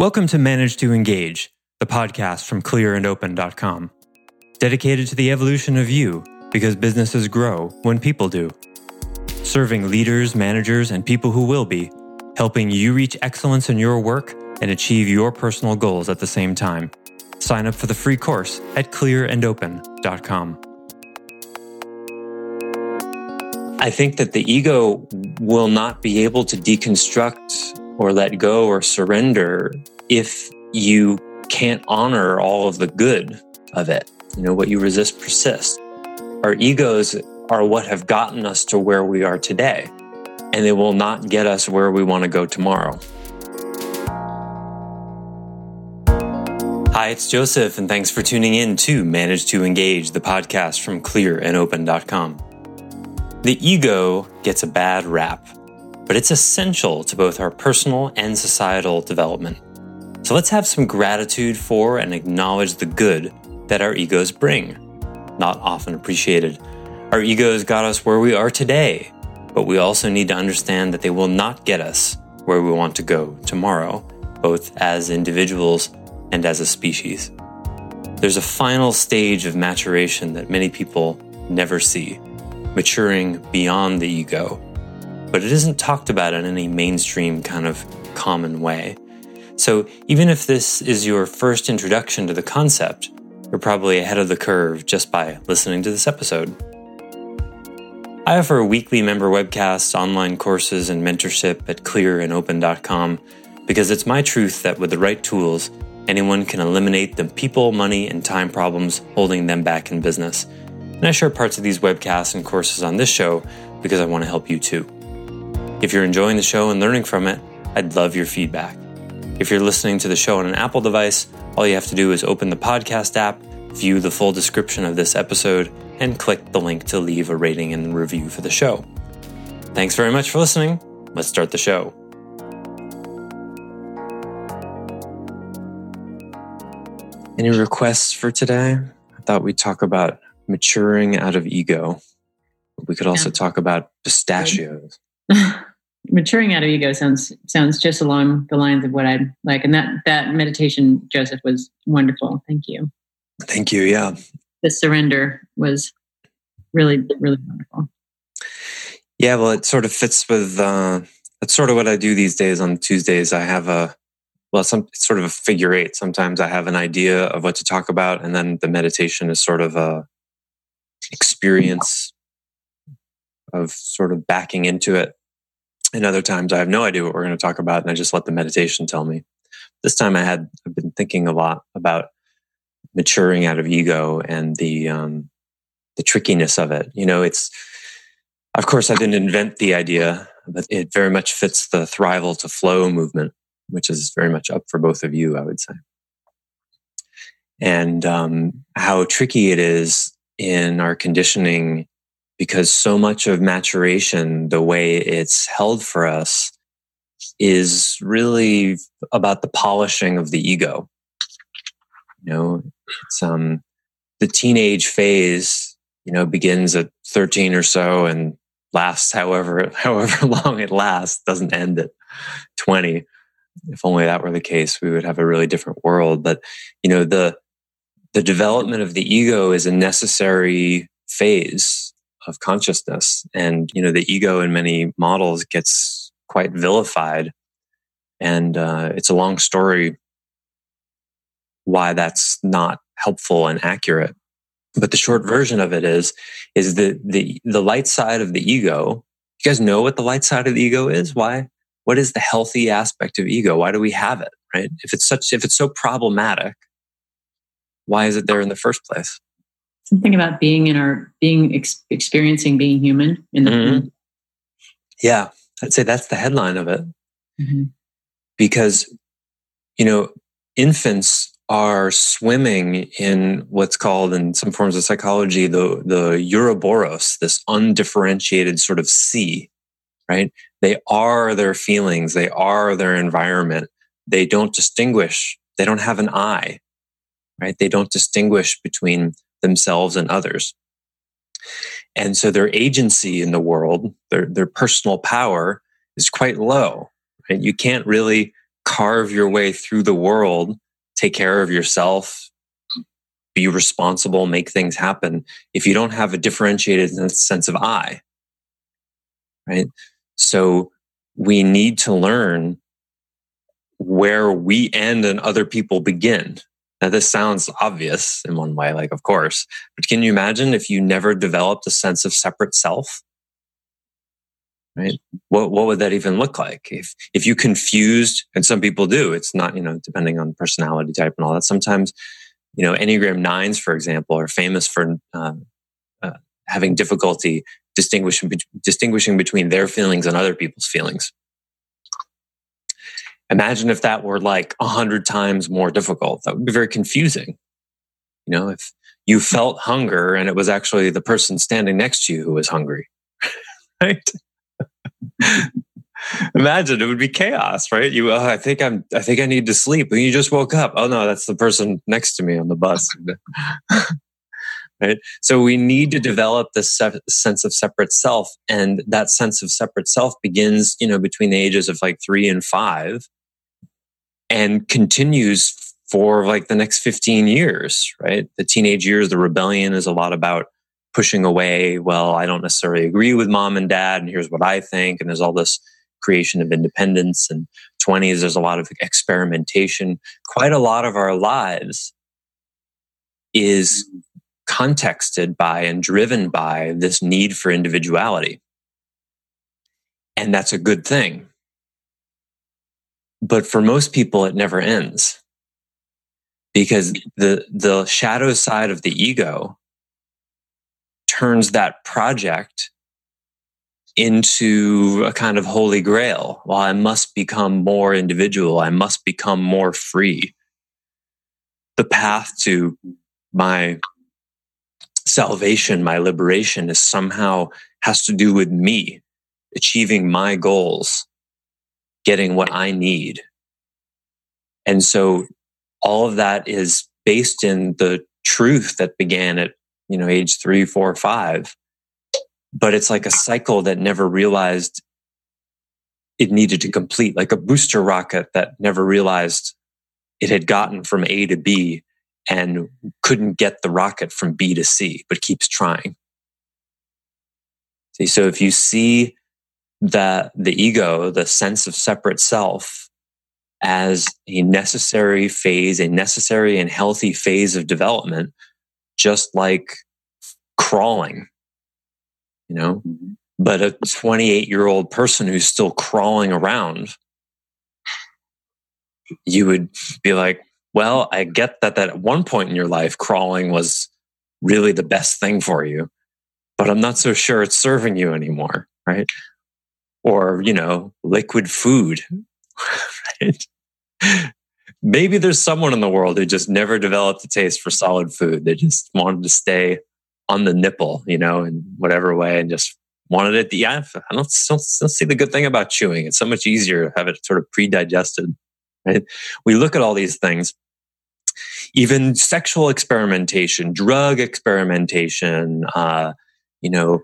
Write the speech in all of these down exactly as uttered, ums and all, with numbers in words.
Welcome to Manage to Engage, the podcast from clear and open dot com, dedicated to the evolution of you because businesses grow when people do. Serving leaders, managers, and people who will be, helping you reach excellence in your work and achieve your personal goals at the same time. Sign up for the free course at clear and open dot com. I think that the ego will not be able to deconstruct or let go or surrender if you can't honor all of the good of it. You know, what you resist persists. Our egos are what have gotten us to where we are today, and they will not get us where we want to go tomorrow. Hi, it's Joseph, and thanks for tuning in to Manage to Engage, the podcast from clear and open dot com. The ego gets a bad rap, but it's essential to both our personal and societal development. So let's have some gratitude for and acknowledge the good that our egos bring. Not often appreciated. Our egos got us where we are today, but we also need to understand that they will not get us where we want to go tomorrow, both as individuals and as a species. There's a final stage of maturation that many people never see, maturing beyond the ego. But it isn't talked about in any mainstream kind of common way. So even if this is your first introduction to the concept, you're probably ahead of the curve just by listening to this episode. I offer weekly member webcasts, online courses, and mentorship at clear and open dot com because it's my truth that with the right tools, anyone can eliminate the people, money, and time problems holding them back in business. And I share parts of these webcasts and courses on this show because I want to help you too. If you're enjoying the show and learning from it, I'd love your feedback. If you're listening to the show on an Apple device, all you have to do is open the podcast app, view the full description of this episode, and click the link to leave a rating and review for the show. Thanks very much for listening. Let's start the show. Any requests for today? I thought we'd talk about maturing out of ego. We could also yeah. talk about pistachios. Maturing out of ego sounds sounds just along the lines of what I'd like. And that that meditation, Joseph, was wonderful. Thank you. Thank you. Yeah. The surrender was really, really wonderful. Yeah. Well, it sort of fits with, uh, that's sort of what I do these days on Tuesdays. I have a, well, some sort of a figure eight. Sometimes I have an idea of what to talk about. And then the meditation is sort of a experience of sort of backing into it. And other times I have no idea what we're going to talk about and I just let the meditation tell me. This time I had I've been thinking a lot about maturing out of ego and the um, the trickiness of it. You know, it's, of course I didn't invent the idea, but it very much fits the Thrival to Flow movement, which is very much up for both of you, I would say. And um, how tricky it is in our conditioning, because so much of maturation, the way it's held for us, is really about the polishing of the ego. You know, it's, um, the teenage phase, you know, begins at thirteen or so and lasts however, however long it lasts, doesn't end at twenty. If only that were the case, we would have a really different world. But, you know, the, the development of the ego is a necessary phase of consciousness. And, you know, the ego in many models gets quite vilified. And uh, it's a long story why that's not helpful and accurate. But the short version of it is, is the, the, the light side of the ego. You guys know what the light side of the ego is? Why? What is the healthy aspect of ego? Why do we have it? Right? If it's such, if it's so problematic, why is it there in the first place? Something about being in our being ex- experiencing being human in the mm-hmm. Yeah, I'd say that's the headline of it. Mm-hmm. Because, you know, infants are swimming in what's called in some forms of psychology the the Uroboros, this undifferentiated sort of sea, right? They are their feelings, they are their environment. They don't distinguish, they don't have an eye, right? They don't distinguish between themselves and others. And so their agency in the world, their, their personal power is quite low. Right? You can't really carve your way through the world, take care of yourself, be responsible, make things happen, if you don't have a differentiated sense of I, right? So we need to learn where we end and other people begin. Now, this sounds obvious in one way, like, of course, but can you imagine if you never developed a sense of separate self? Right? What what would that even look like? If if you confused, and some people do, it's not, you know, depending on personality type and all that. Sometimes, you know, Enneagram nines, for example, are famous for uh, uh, having difficulty distinguishing distinguishing between their feelings and other people's feelings. Imagine if that were like a hundred times more difficult. That would be very confusing. You know, if you felt hunger and it was actually the person standing next to you who was hungry, right? Imagine it would be chaos, right? You, oh, I think I'm, I think I need to sleep. And you just woke up. Oh no, that's the person next to me on the bus, right? So we need to develop this se- sense of separate self, and that sense of separate self begins, you know, between the ages of like three and five. And continues for like the next fifteen years, right? The teenage years, the rebellion is a lot about pushing away. Well, I don't necessarily agree with mom and dad, and here's what I think. And there's all this creation of independence. And twenties, there's a lot of experimentation. Quite a lot of our lives is contexted by and driven by this need for individuality. And that's a good thing. But for most people, it never ends, because the the shadow side of the ego turns that project into a kind of holy grail. Well, I must become more individual. I must become more free. The path to my salvation, my liberation, is somehow has to do with me achieving my goals, getting what I need. And so all of that is based in the truth that began at, you know, age three, four, five. But it's like a cycle that never realized it needed to complete, like a booster rocket that never realized it had gotten from A to B and couldn't get the rocket from B to C, but keeps trying. See, so if you see that the ego, the sense of separate self, as a necessary phase, a necessary and healthy phase of development, just like crawling, you know, but a twenty-eight year old person who's still crawling around, you would be like, well, I get that, that at one point in your life, crawling was really the best thing for you, but I'm not so sure it's serving you anymore, right? Or, you know, liquid food, right? Maybe there's someone in the world who just never developed a taste for solid food. They just wanted to stay on the nipple, you know, in whatever way, and just wanted it. Yeah, I don't, don't, don't see the good thing about chewing. It's so much easier to have it sort of pre-digested, right? We look at all these things, even sexual experimentation, drug experimentation, uh, you know,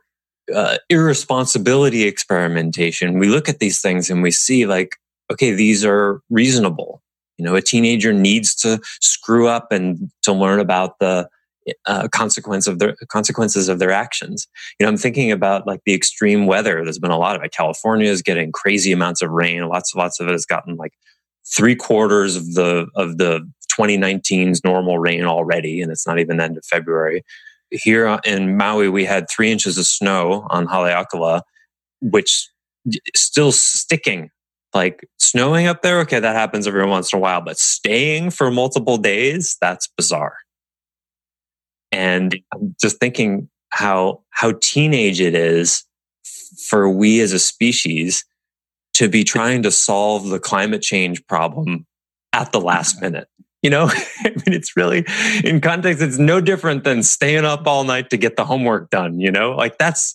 Uh, irresponsibility experimentation. We look at these things and we see like, okay, these are reasonable. You know, a teenager needs to screw up and to learn about the uh, consequence of their consequences of their actions. You know, I'm thinking about like the extreme weather. There's been a lot of it. California is getting crazy amounts of rain. Lots and lots of it has gotten like three quarters of the of the twenty nineteen's normal rain already, and it's not even the end of February. Here in Maui, we had three inches of snow on Haleakala, which is still sticking. Like snowing up there, okay, that happens every once in a while, but staying for multiple days, that's bizarre. And I'm just thinking how how teenage it is for we as a species to be trying to solve the climate change problem at the last minute. You know, I mean, it's really, in context, it's no different than staying up all night to get the homework done, you know? Like that's,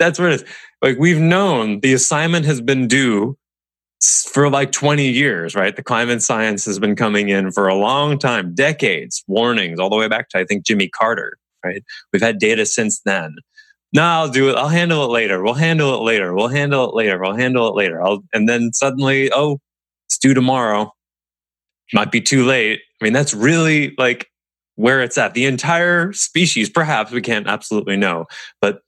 that's what it is. Like we've known the assignment has been due for like twenty years, right? The climate science has been coming in for a long time, decades, warnings all the way back to, I think, Jimmy Carter, right? We've had data since then. No, I'll do it. I'll handle it later. We'll handle it later. We'll handle it later. We'll handle it later. I'll, and then suddenly, oh, it's due tomorrow, might be too late. I mean, that's really like where it's at. The entire species, perhaps, we can't absolutely know, but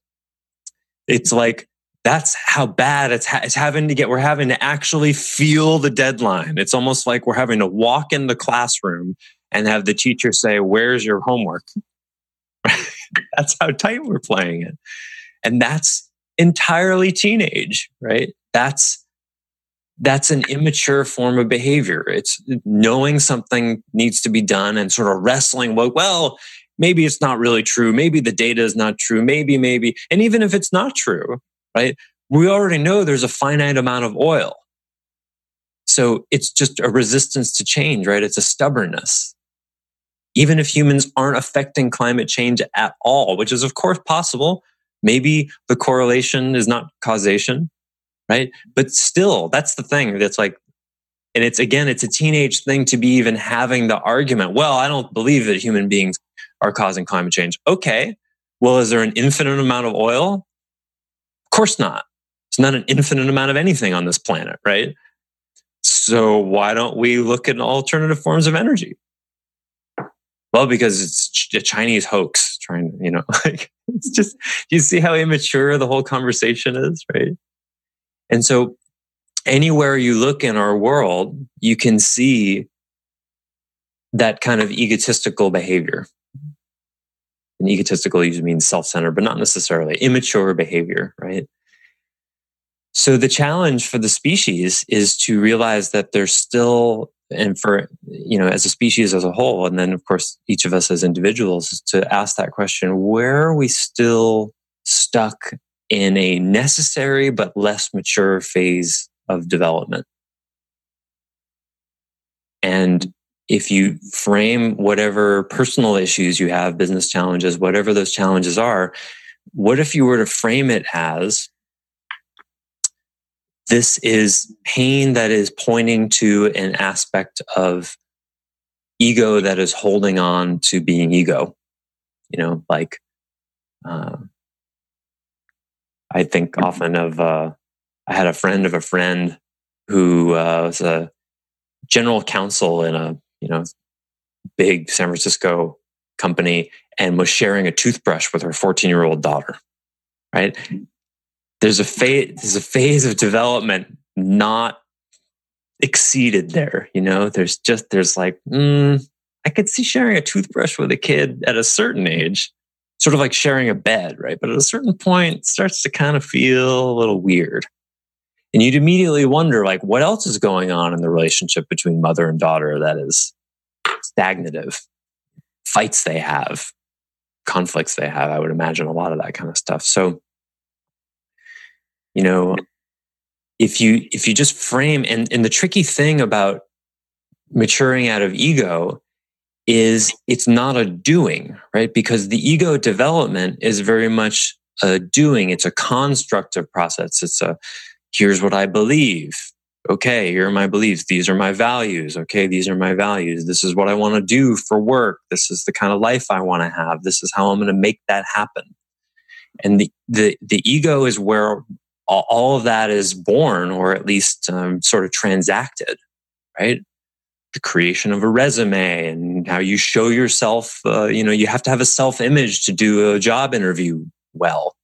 it's like, that's how bad it's, ha- it's having to get. We're having to actually feel the deadline. It's almost like we're having to walk in the classroom and have the teacher say, "Where's your homework?" That's how tight we're playing it. And that's entirely teenage, right? That's that's an immature form of behavior. It's knowing something needs to be done and sort of wrestling, well, well, maybe it's not really true. Maybe the data is not true. Maybe, maybe. And even if it's not true, right? We already know there's a finite amount of oil. So it's just a resistance to change, right? It's a stubbornness. Even if humans aren't affecting climate change at all, which is of course possible, maybe the correlation is not causation, right? But still, that's the thing that's like, and it's again, it's a teenage thing to be even having the argument. Well, I don't believe that human beings are causing climate change. Okay. Well, is there an infinite amount of oil? Of course not. It's not an infinite amount of anything on this planet, right? So why don't we look at alternative forms of energy? Well, because it's a Chinese hoax trying to, you know, like, it's just, you see how immature the whole conversation is, right? And so anywhere you look in our world, you can see that kind of egotistical behavior. And egotistical usually means self-centered, but not necessarily immature behavior, right? So the challenge for the species is to realize that there's still, and for, you know, as a species as a whole, and then of course, each of us as individuals, is to ask that question, where are we still stuck in a necessary but less mature phase of development? And if you frame whatever personal issues you have, business challenges, whatever those challenges are, what if you were to frame it as, this is pain that is pointing to an aspect of ego that is holding on to being ego. You know, like, uh, I think often of, uh, I had a friend of a friend who uh, was a general counsel in a, you know, big San Francisco company, and was sharing a toothbrush with her fourteen-year-old daughter, right? There's a phase, there's a phase of development not exceeded there, you know? There's just, there's like, mm, I could see sharing a toothbrush with a kid at a certain age, sort of like sharing a bed, right? But at a certain point, it starts to kind of feel a little weird. And you'd immediately wonder, like, what else is going on in the relationship between mother and daughter that is stagnative? Fights they have, conflicts they have. I would imagine a lot of that kind of stuff. So, you know, if you if you just frame, and, and the tricky thing about maturing out of ego is it's not a doing, right? Because the ego development is very much a doing. It's a constructive process. It's a here's what I believe. Okay, here are my beliefs. These are my values. Okay, these are my values. This is what I want to do for work. This is the kind of life I want to have. This is how I'm going to make that happen. And the the, the ego is where all of that is born, or at least um, sort of transacted, right? The creation of a resume and how you show yourself. Uh, you know, you have to have a self-image to do a job interview well.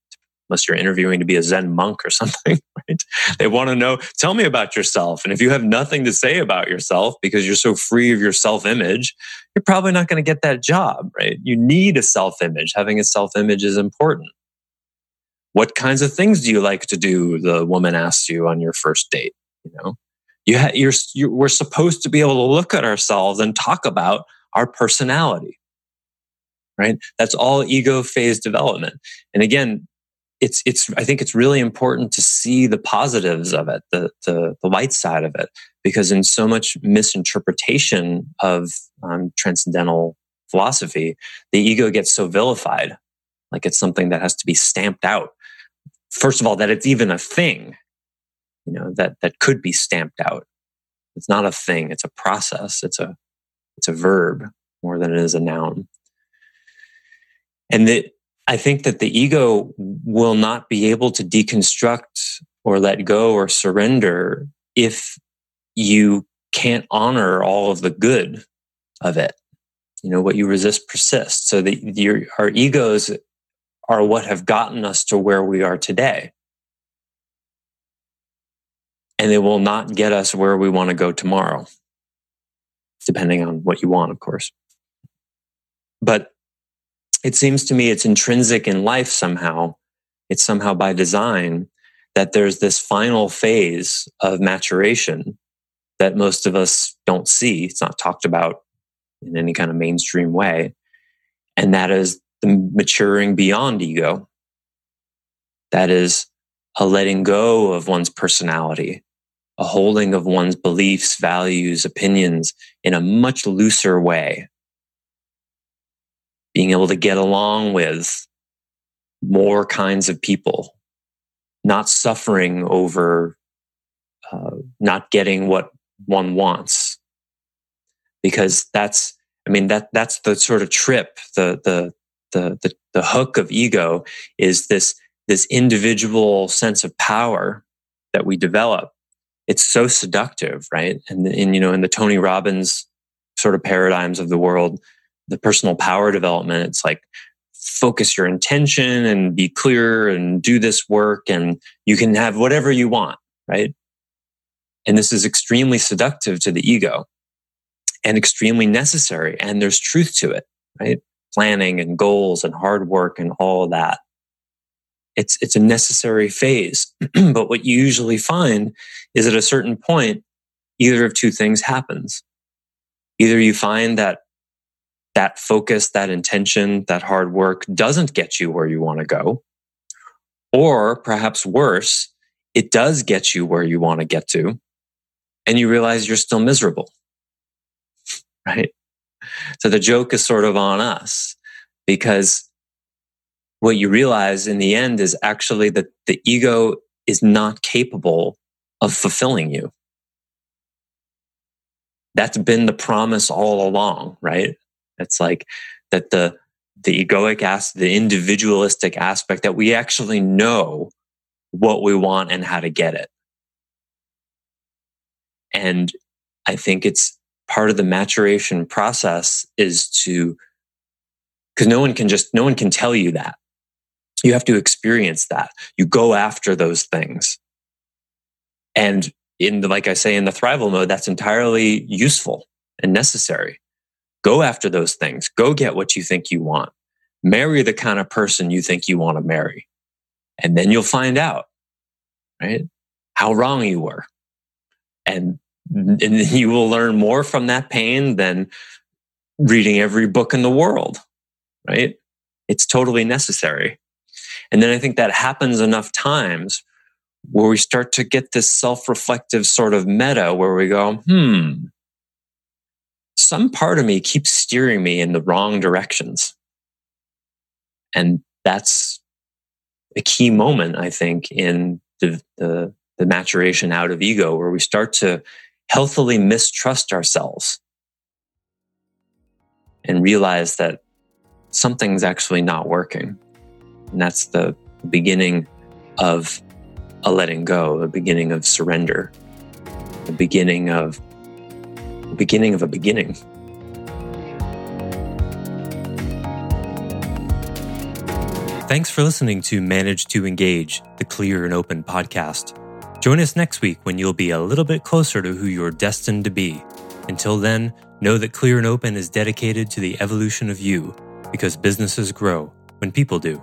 Unless you're interviewing to be a Zen monk or something, right? They want to know, tell me about yourself. And if you have nothing to say about yourself because you're so free of your self-image, you're probably not going to get that job, right? You need a self-image. Having a self-image is important. What kinds of things do you like to do? The woman asks you on your first date. You know, you ha- you're, you're, we're supposed to be able to look at ourselves and talk about our personality, right? That's all ego phase development. And again, It's, it's, I think it's really important to see the positives of it, the, the, the light side of it, because in so much misinterpretation of um, transcendental philosophy, the ego gets so vilified, like it's something that has to be stamped out. First of all, that it's even a thing, you know, that, that could be stamped out. It's not a thing. It's a process. It's a, it's a verb more than it is a noun. And that, I think that the ego will not be able to deconstruct or let go or surrender if you can't honor all of the good of it. You know, what you resist persists. So the, your, our egos are what have gotten us to where we are today. And they will not get us where we want to go tomorrow, depending on what you want, of course. But it seems to me it's intrinsic in life somehow. It's somehow by design that there's this final phase of maturation that most of us don't see. It's not talked about in any kind of mainstream way. And that is the maturing beyond ego. That is a letting go of one's personality, a holding of one's beliefs, values, opinions in a much looser way. Being able to get along with more kinds of people, not suffering over uh, not getting what one wants. Because that's, I mean, that that's the sort of trip, the the the the, the hook of ego is this this individual sense of power that we develop. It's so seductive, right? And, and you know, in the Tony Robbins sort of paradigms of the world, the personal power development, it's like focus your intention and be clear and do this work and you can have whatever you want, right? And this is extremely seductive to the ego and extremely necessary. And there's truth to it, right? Planning and goals and hard work and all of that. It's, it's a necessary phase. But what you usually find is at a certain point, either of two things happens. Either you find that that focus, that intention, that hard work doesn't get you where you want to go. Or perhaps worse, it does get you where you want to get to. And you realize you're still miserable, right? So the joke is sort of on us, because what you realize in the end is actually that the ego is not capable of fulfilling you. That's been the promise all along, right? It's like that the the egoic aspect, the individualistic aspect, that we actually know what we want and how to get it. And I think it's part of the maturation process is to, because no one can just, no one can tell you that. You have to experience that. You go after those things. And in the, like I say, in the thrival mode, that's entirely useful and necessary. Go after those things. Go get what you think you want. Marry the kind of person you think you want to marry. And then you'll find out, right? How wrong you were. And, and you will learn more from that pain than reading every book in the world, right? It's totally necessary. And then I think that happens enough times where we start to get this self-reflective sort of meta where we go, hmm, some part of me keeps steering me in the wrong directions. And that's a key moment, I think, in the, the, the maturation out of ego, where we start to healthily mistrust ourselves and realize that something's actually not working. And that's the beginning of a letting go, the beginning of surrender, the beginning of beginning of a beginning. Thanks for listening to Manage to Engage, the Clear and Open podcast. Join us next week when you'll be a little bit closer to who you're destined to be. Until then, know that Clear and Open is dedicated to the evolution of you, because businesses grow when people do.